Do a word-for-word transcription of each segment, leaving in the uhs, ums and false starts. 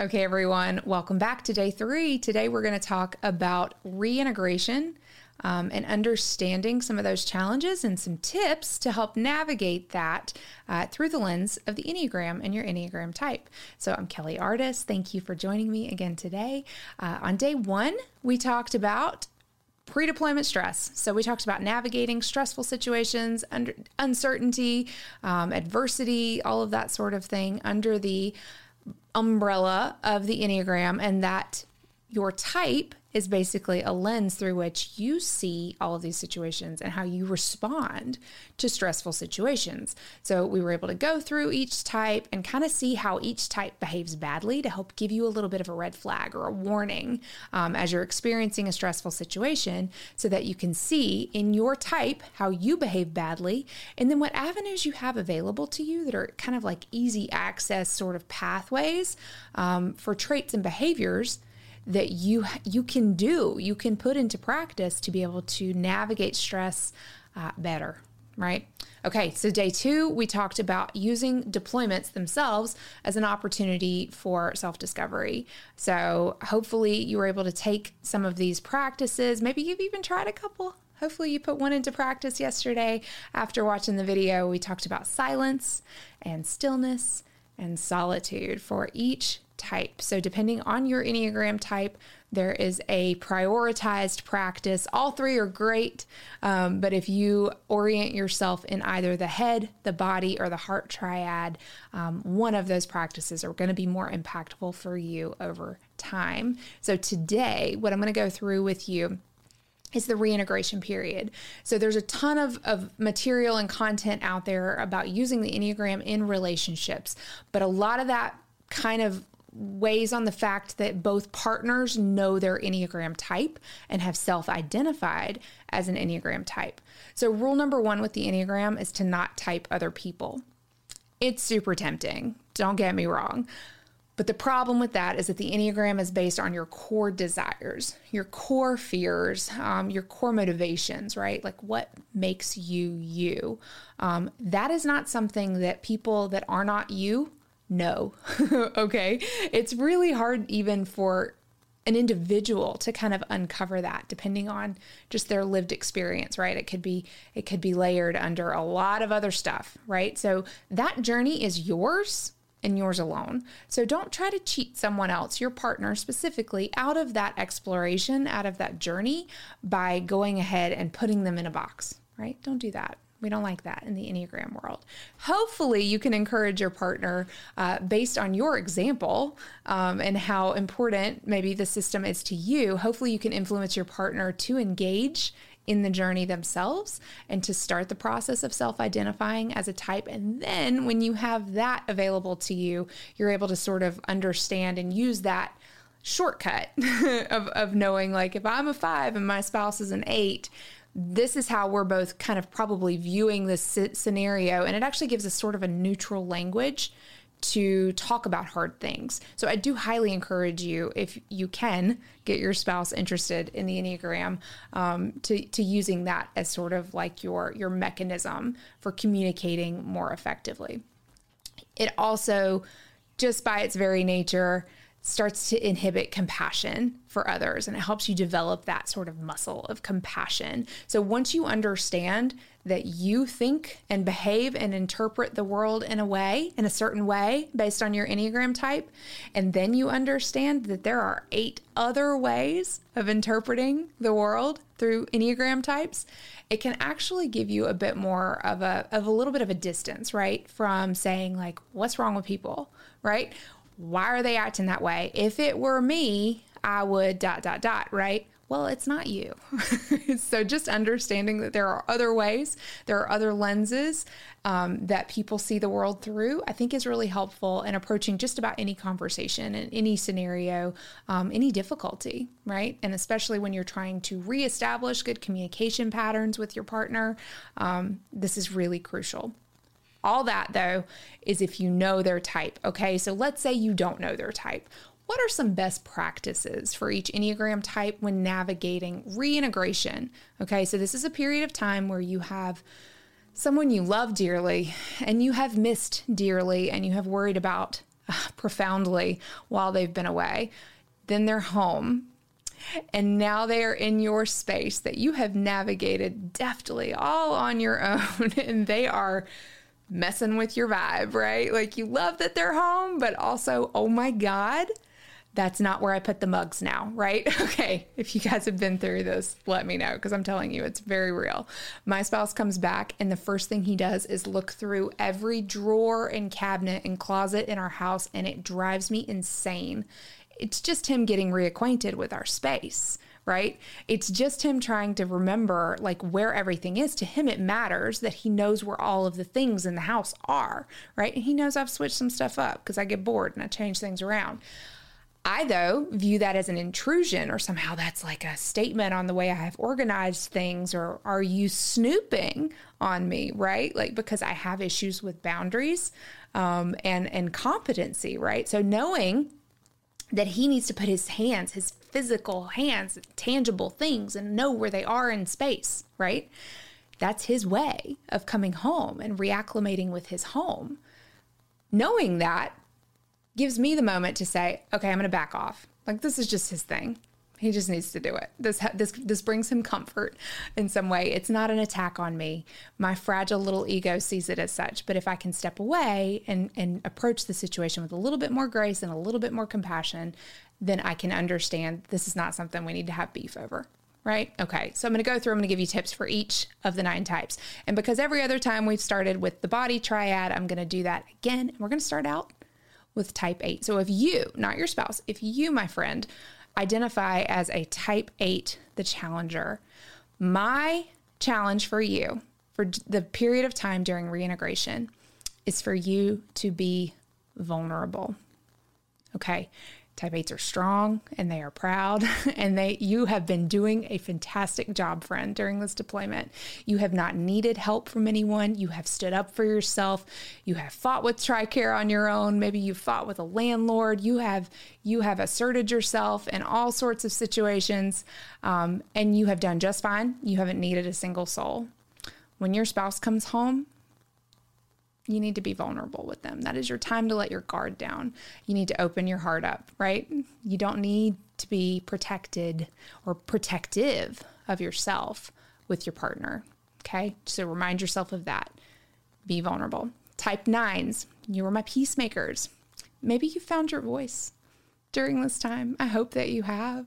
Okay, everyone, welcome back to day three. Today, we're going to talk about reintegration um, and understanding some of those challenges and some tips to help navigate that uh, through the lens of the Enneagram and your Enneagram type. So I'm Kellie Artis. Thank you for joining me again today. Uh, on day one, we talked about pre-deployment stress. So we talked about navigating stressful situations, under uncertainty, um, adversity, all of that sort of thing under the umbrella of the Enneagram, and that your type is basically a lens through which you see all of these situations and how you respond to stressful situations. So we were able to go through each type and kind of see how each type behaves badly to help give you a little bit of a red flag or a warning um, as you're experiencing a stressful situation, so that you can see in your type how you behave badly and then what avenues you have available to you that are kind of like easy access sort of pathways um, for traits and behaviors that you you can do, you can put into practice to be able to navigate stress uh, better, right? Okay, so day two, we talked about using deployments themselves as an opportunity for self-discovery. So hopefully you were able to take some of these practices. Maybe you've even tried a couple. Hopefully you put one into practice yesterday. After watching the video, we talked about silence and stillness and solitude for each type. So depending on your Enneagram type, there is a prioritized practice. All three are great, um, but if you orient yourself in either the head, the body, or the heart triad, um, one of those practices are going to be more impactful for you over time. So today, what I'm going to go through with you is the reintegration period. So there's a ton of, of material and content out there about using the Enneagram in relationships, but a lot of that kind of weighs on the fact that both partners know their Enneagram type and have self-identified as an Enneagram type. So rule number one with the Enneagram is to not type other people. It's super tempting, don't get me wrong. But the problem with that is that the Enneagram is based on your core desires, your core fears, um, your core motivations, right? Like what makes you you. Um, that is not something that people that are not you No. Okay. It's really hard even for an individual to kind of uncover that depending on just their lived experience, right? It could be, it could be layered under a lot of other stuff, right? So that journey is yours and yours alone. So don't try to cheat someone else, your partner specifically, out of that exploration, out of that journey by going ahead and putting them in a box, right? Don't do that. We don't like that in the Enneagram world. Hopefully you can encourage your partner uh, based on your example um, and how important maybe the system is to you. Hopefully you can influence your partner to engage in the journey themselves and to start the process of self-identifying as a type. And then when you have that available to you, you're able to sort of understand and use that shortcut of, of knowing, like, if I'm a five and my spouse is an eight, this is how we're both kind of probably viewing this scenario. And it actually gives us sort of a neutral language to talk about hard things. So I do highly encourage you, if you can, get your spouse interested in the Enneagram, um, to, to using that as sort of like your, your mechanism for communicating more effectively. It also, just by its very nature, starts to inhibit compassion for others, and it helps you develop that sort of muscle of compassion. So once you understand that you think and behave and interpret the world in a way, in a certain way, based on your Enneagram type, and then you understand that there are eight other ways of interpreting the world through Enneagram types, it can actually give you a bit more of a, of a little bit of a distance, right? From saying like, what's wrong with people, right? Why are they acting that way? If it were me, I would dot, dot, dot, right? Well, it's not you. So just understanding that there are other ways, there are other lenses um, that people see the world through, I think is really helpful in approaching just about any conversation and any scenario, um, any difficulty, right? And especially when you're trying to reestablish good communication patterns with your partner, um, this is really crucial. All that, though, is if you know their type, okay? So let's say you don't know their type. What are some best practices for each Enneagram type when navigating reintegration? Okay, so this is a period of time where you have someone you love dearly and you have missed dearly and you have worried about uh, profoundly while they've been away. Then they're home. And now they are in your space that you have navigated deftly all on your own, and they are messing with your vibe, right? Like, you love that they're home, but also, oh my God, that's not where I put the mugs now, right? Okay, if you guys have been through this, let me know, because I'm telling you, it's very real. My spouse comes back, and the first thing he does is look through every drawer and cabinet and closet in our house, and it drives me insane. It's just him getting reacquainted with our space, right? It's just him trying to remember like where everything is. To him, it matters that he knows where all of the things in the house are, right? And he knows I've switched some stuff up because I get bored and I change things around. I, though, view that as an intrusion, or somehow that's like a statement on the way I have organized things, or are you snooping on me, right? Like, because I have issues with boundaries um, and, and competency, right? So knowing that he needs to put his hands, his physical hands, tangible things, and know where they are in space, right? That's his way of coming home and reacclimating with his home. Knowing that gives me the moment to say, okay, I'm going to back off. Like, this is just his thing. He just needs to do it. This, this, this brings him comfort in some way. It's not an attack on me. My fragile little ego sees it as such. But if I can step away and, and approach the situation with a little bit more grace and a little bit more compassion, then I can understand this is not something we need to have beef over, right? Okay, so I'm going to go through, I'm going to give you tips for each of the nine types. And because every other time we've started with the body triad, I'm going to do that again. And we're going to start out with type eight. So if you, not your spouse, if you, my friend, identify as a type eight, the challenger. My challenge for you for the period of time during reintegration is for you to be vulnerable. Okay. Type eights are strong and they are proud, and they, you have been doing a fantastic job, friend, during this deployment. You have not needed help from anyone. You have stood up for yourself. You have fought with TRICARE on your own. Maybe you fought with a landlord. You have, you have asserted yourself in all sorts of situations, um, and you have done just fine. You haven't needed a single soul. When your spouse comes home, you need to be vulnerable with them. That is your time to let your guard down. You need to open your heart up, right? You don't need to be protected or protective of yourself with your partner, okay? So remind yourself of that. Be vulnerable. Type nines, you were my peacemakers. Maybe you found your voice during this time. I hope that you have.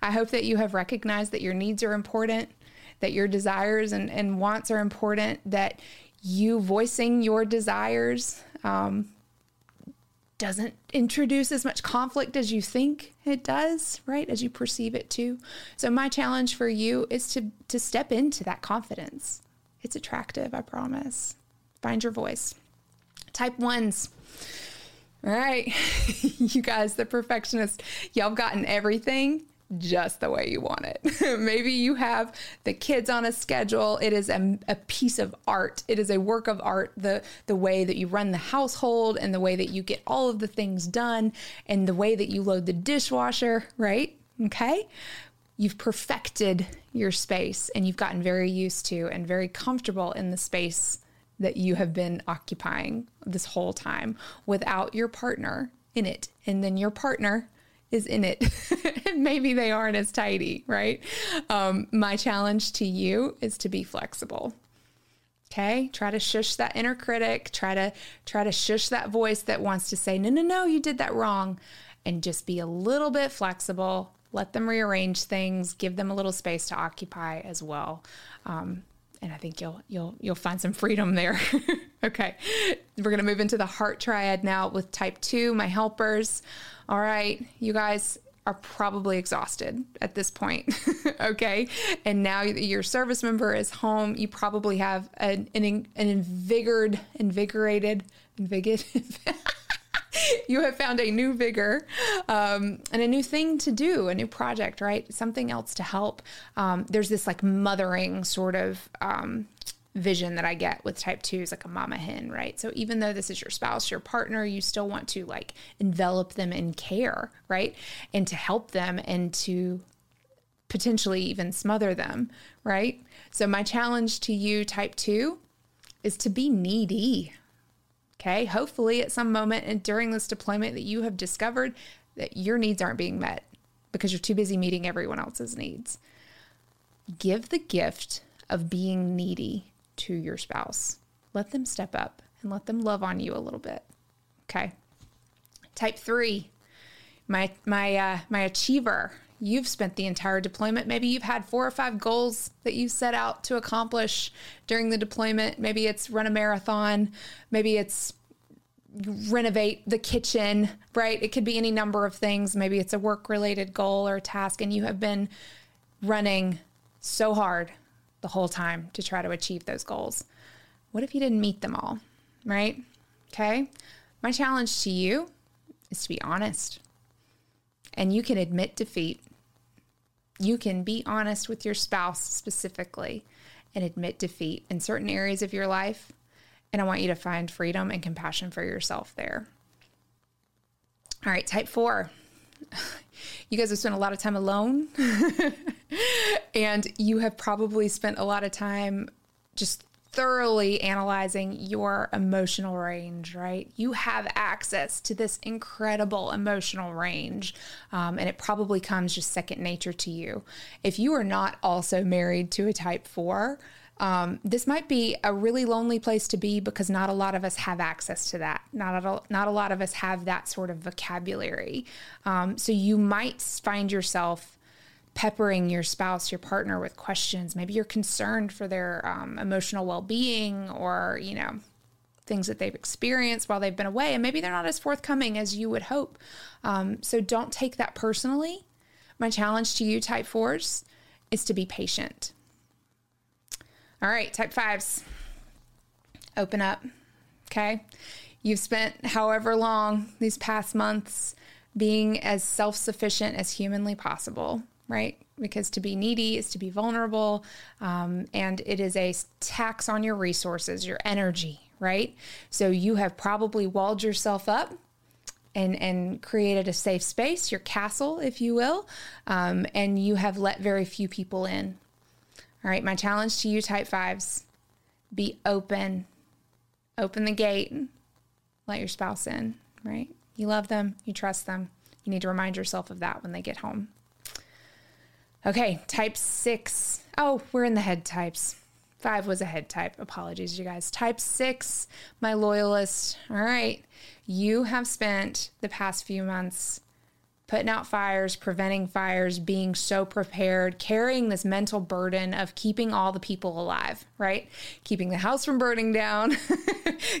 I hope that you have recognized that your needs are important, that your desires and, and wants are important, that you voicing your desires um, doesn't introduce as much conflict as you think it does, right? As you perceive it to. So my challenge for you is to, to step into that confidence. It's attractive, I promise. Find your voice. Type ones. All right, you guys, the perfectionist, y'all have gotten everything just the way you want it. Maybe you have the kids on a schedule. It is a, a piece of art. It is a work of art, the, the way that you run the household and the way that you get all of the things done and the way that you load the dishwasher, right? Okay. You've perfected your space and you've gotten very used to and very comfortable in the space that you have been occupying this whole time without your partner in it. And then your partner is in it. Maybe they aren't as tidy, right? Um, my challenge to you is to be flexible. Okay. Try to shush that inner critic. Try to try to shush that voice that wants to say, no, no, no, you did that wrong. And just be a little bit flexible. Let them rearrange things. Give them a little space to occupy as well. Um, and I think you'll, you'll, you'll find some freedom there. Okay. We're going to move into the heart triad now with type two, my helpers. All right. You guys are probably exhausted at this point. Okay. And now your service member is home. You probably have an, an, an invigorated, invigorated, invigorated, you have found a new vigor, um, and a new thing to do, a new project, right? Something else to help. Um, there's this like mothering sort of, um, vision that I get with type two is like a mama hen, right? So even though this is your spouse, your partner, you still want to like envelop them in care, right? And to help them and to potentially even smother them, right? So my challenge to you, type two, is to be needy. Okay. Hopefully at some moment and during this deployment that you have discovered that your needs aren't being met because you're too busy meeting everyone else's needs. Give the gift of being needy to your spouse. Let them step up and let them love on you a little bit. Okay. Type three, my, my, uh, my achiever. You've spent the entire deployment. Maybe you've had four or five goals that you set out to accomplish during the deployment. Maybe it's run a marathon. Maybe it's renovate the kitchen, right? It could be any number of things. Maybe it's a work-related goal or task, and you have been running so hard the whole time to try to achieve those goals. What if you didn't meet them all, right? Okay. My challenge to you is to be honest. And you can admit defeat. You can be honest with your spouse specifically and admit defeat in certain areas of your life. And I want you to find freedom and compassion for yourself there. All right, type four. You guys have spent a lot of time alone. And you have probably spent a lot of time just thoroughly analyzing your emotional range, right? You have access to this incredible emotional range, um, and it probably comes just second nature to you. If you are not also married to a type four, um, this might be a really lonely place to be because not a lot of us have access to that. Not a, not a lot of us have that sort of vocabulary. Um, so you might find yourself peppering your spouse, your partner with questions. Maybe you're concerned for their um, emotional well-being or, you know, things that they've experienced while they've been away. And maybe they're not as forthcoming as you would hope. Um, so don't take that personally. My challenge to you, type fours, is to be patient. All right, type fives, open up. Okay. You've spent however long these past months being as self-sufficient as humanly possible. Right? Because to be needy is to be vulnerable. Um, and it is a tax on your resources, your energy, right? So you have probably walled yourself up and, and created a safe space, your castle, if you will. Um, and you have let very few people in. All right. My challenge to you, type fives, be open, open the gate, let your spouse in, right? You love them. You trust them. You need to remind yourself of that when they get home. Okay, type six. Oh, we're in the head types. Five was a head type. Apologies, you guys. Type six, my loyalist. All right. You have spent the past few months putting out fires, preventing fires, being so prepared, carrying this mental burden of keeping all the people alive, right? Keeping the house from burning down,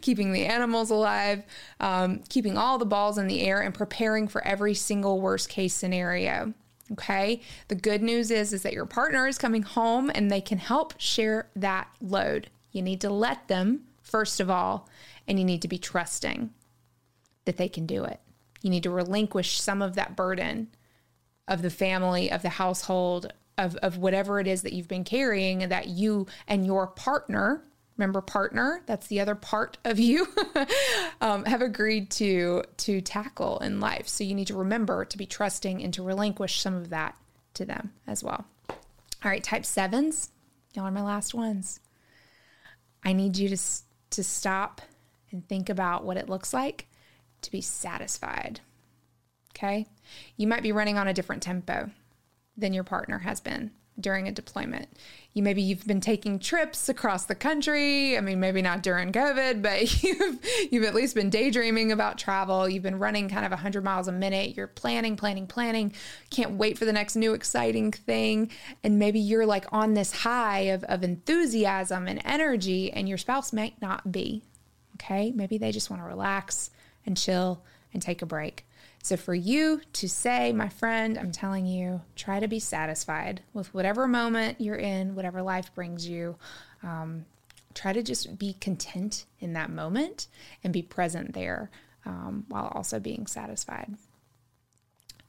keeping the animals alive, um, keeping all the balls in the air and preparing for every single worst case scenario. Okay. The good news is, is that your partner is coming home and they can help share that load. You need to let them, first of all, and you need to be trusting that they can do it. You need to relinquish some of that burden of the family, of the household, of, of whatever it is that you've been carrying and that you and your partner, remember partner, that's the other part of you, um, have agreed to, to tackle in life. So you need to remember to be trusting and to relinquish some of that to them as well. All right. Type sevens. Y'all are my last ones. I need you to, to stop and think about what it looks like to be satisfied. Okay. You might be running on a different tempo than your partner has been during a deployment. You maybe you've been taking trips across the country. I mean, maybe not during COVID, but you've you've at least been daydreaming about travel. You've been running kind of one hundred miles a minute. You're planning, planning, planning. Can't wait for the next new exciting thing. And maybe you're like on this high of, of enthusiasm and energy, and your spouse might not be. Okay? Maybe they just want to relax and chill and take a break. So for you to say, my friend, I'm telling you, try to be satisfied with whatever moment you're in, whatever life brings you. Um, try to just be content in that moment and be present there um, while also being satisfied.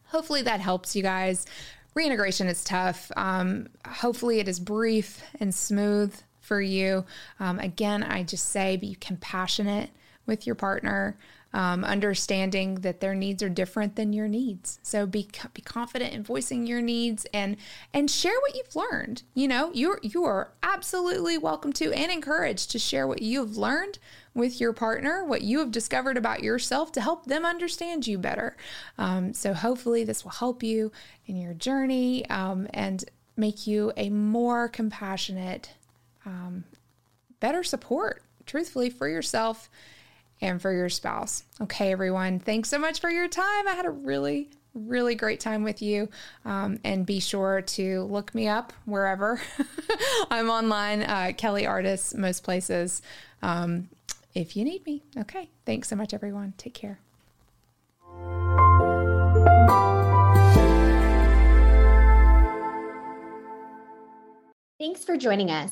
Hopefully that helps you guys. Reintegration is tough. Um, hopefully it is brief and smooth for you. Um, again, I just say be compassionate with your partner. Um, understanding that their needs are different than your needs. So be be confident in voicing your needs and and share what you've learned. You know, you're, you are absolutely welcome to and encouraged to share what you've learned with your partner, what you have discovered about yourself to help them understand you better. Um, so hopefully this will help you in your journey um, and make you a more compassionate, um, better support, truthfully, for yourself and for your spouse. Okay, everyone, thanks so much for your time. I had a really, really great time with you. Um, and be sure to look me up wherever I'm online, uh, Kellie Artis, most places, um, if you need me. Okay, thanks so much, everyone. Take care. Thanks for joining us.